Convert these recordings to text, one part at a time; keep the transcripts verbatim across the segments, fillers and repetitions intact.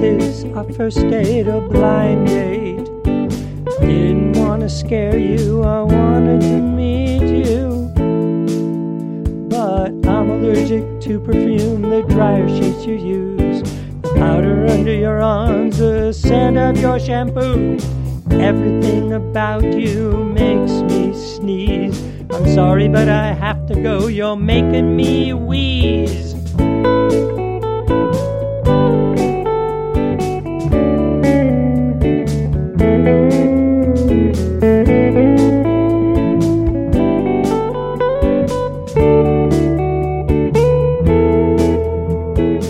kisses, our first date, a blind date. Didn't want to scare you, I wanted to meet you. But I'm allergic to perfume, the dryer sheets you use, the powder under your arms, the scent of your shampoo. Everything about you makes me sneeze. I'm sorry, but I have to go, you're making me wheeze.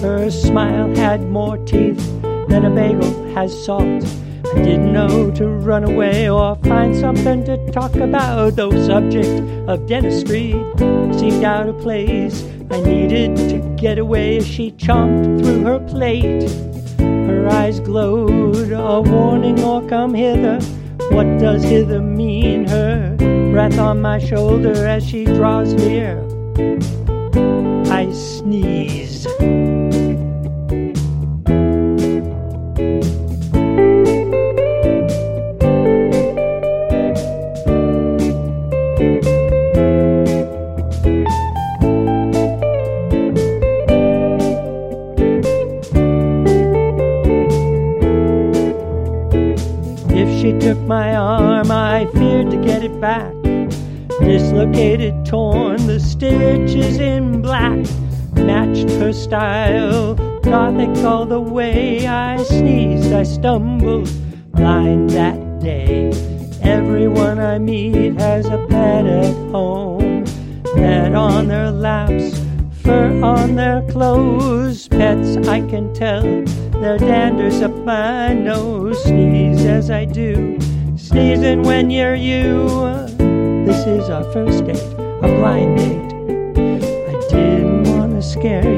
Her smile had more teeth than a bagel has salt. I didn't know to run away or find something to talk about. Though subject of dentistry seemed out of place, I needed to get away as she chomped through her plate. Her eyes glowed, a warning or come hither. What does hither mean? Her breath on my shoulder as she draws near, I sneeze. She took my arm, I feared to get it back. Dislocated, torn, the stitches in black. Matched her style, gothic all the way. I sneezed, I stumbled, blind that day. Everyone I meet has a pet at home. Pet on their laps, fur on their clothes. Pets, I can tell, their danders up my nose. Sneeze as I do, sneezing when you're you. This is our first date, a blind date. I didn't want to scare you.